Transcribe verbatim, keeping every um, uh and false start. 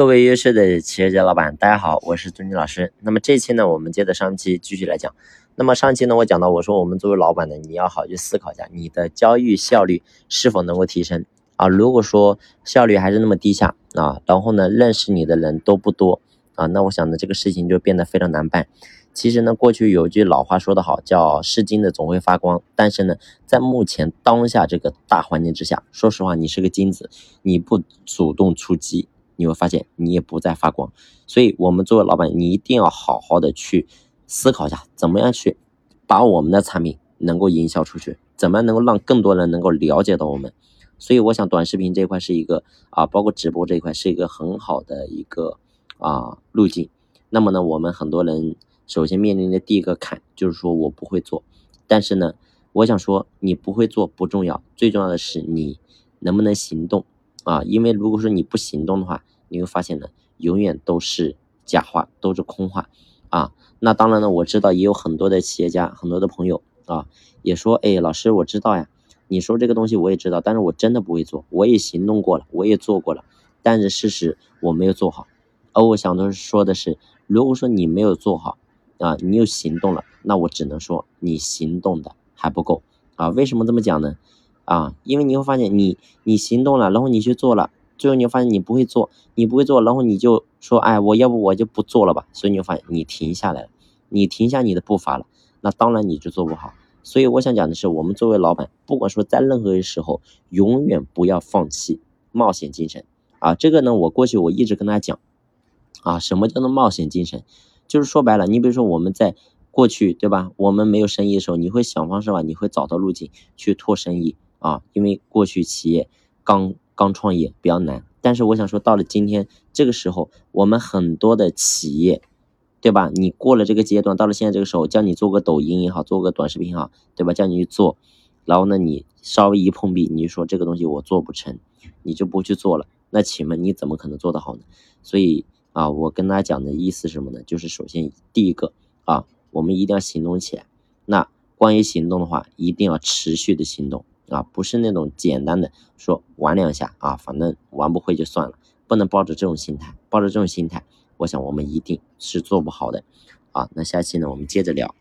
各位优秀的企业家老板，大家好，我是朱军老师。那么这期呢，我们接着上期继续来讲。那么上期呢，我讲到，我说我们作为老板呢，你要好去思考一下，你的交易效率是否能够提升啊？如果说效率还是那么低下啊，然后呢，认识你的人都不多啊，那我想呢，这个事情就变得非常难办。其实呢，过去有句老话说得好，叫是金的总会发光。但是呢，在目前当下这个大环境之下，说实话，你是个金子，你不主动出击，你会发现你也不再发光。所以我们作为老板，你一定要好好的去思考一下，怎么样去把我们的产品能够营销出去，怎么样能够让更多人能够了解到我们。所以我想短视频这一块是一个啊，包括直播这一块是一个很好的一个啊路径。那么呢，我们很多人首先面临的第一个坎就是说我不会做。但是呢，我想说你不会做不重要，最重要的是你能不能行动啊。因为如果说你不行动的话，你会发现呢，永远都是假话，都是空话啊。那当然呢，我知道也有很多的企业家，很多的朋友啊，也说，哎，老师，我知道呀，你说这个东西我也知道，但是我真的不会做，我也行动过了，我也做过了，但是事实我没有做好。而我想都说的是，如果说你没有做好啊，你有行动了，那我只能说你行动的还不够啊。为什么这么讲呢？啊，因为你会发现你你行动了，然后你去做了，最后你会发现你不会做，你不会做，然后你就说，哎，我要不我就不做了吧。所以你会发现你停下来了，你停下你的步伐了，那当然你就做不好。所以我想讲的是，我们作为老板，不管说在任何时候，永远不要放弃冒险精神啊。这个呢，我过去我一直跟大家讲啊，什么叫做冒险精神？就是说白了，你比如说我们在过去，对吧？我们没有生意的时候，你会想方设法，你会找到路径去拓生意啊。因为过去企业刚刚创业比较难，但是我想说，到了今天这个时候，我们很多的企业，对吧？你过了这个阶段，到了现在这个时候，叫你做个抖音也好，做个短视频也好，对吧？叫你去做，然后呢，你稍微一碰壁，你就说这个东西我做不成，你就不去做了。那请问你怎么可能做得好呢？所以啊，我跟大家讲的意思是什么呢？就是首先第一个啊，我们一定要行动起来。那关于行动的话，一定要持续的行动啊，不是那种简单的说玩两下啊，反正玩不会就算了，不能抱着这种心态。抱着这种心态，我想我们一定是做不好的啊。那下期呢，我们接着聊。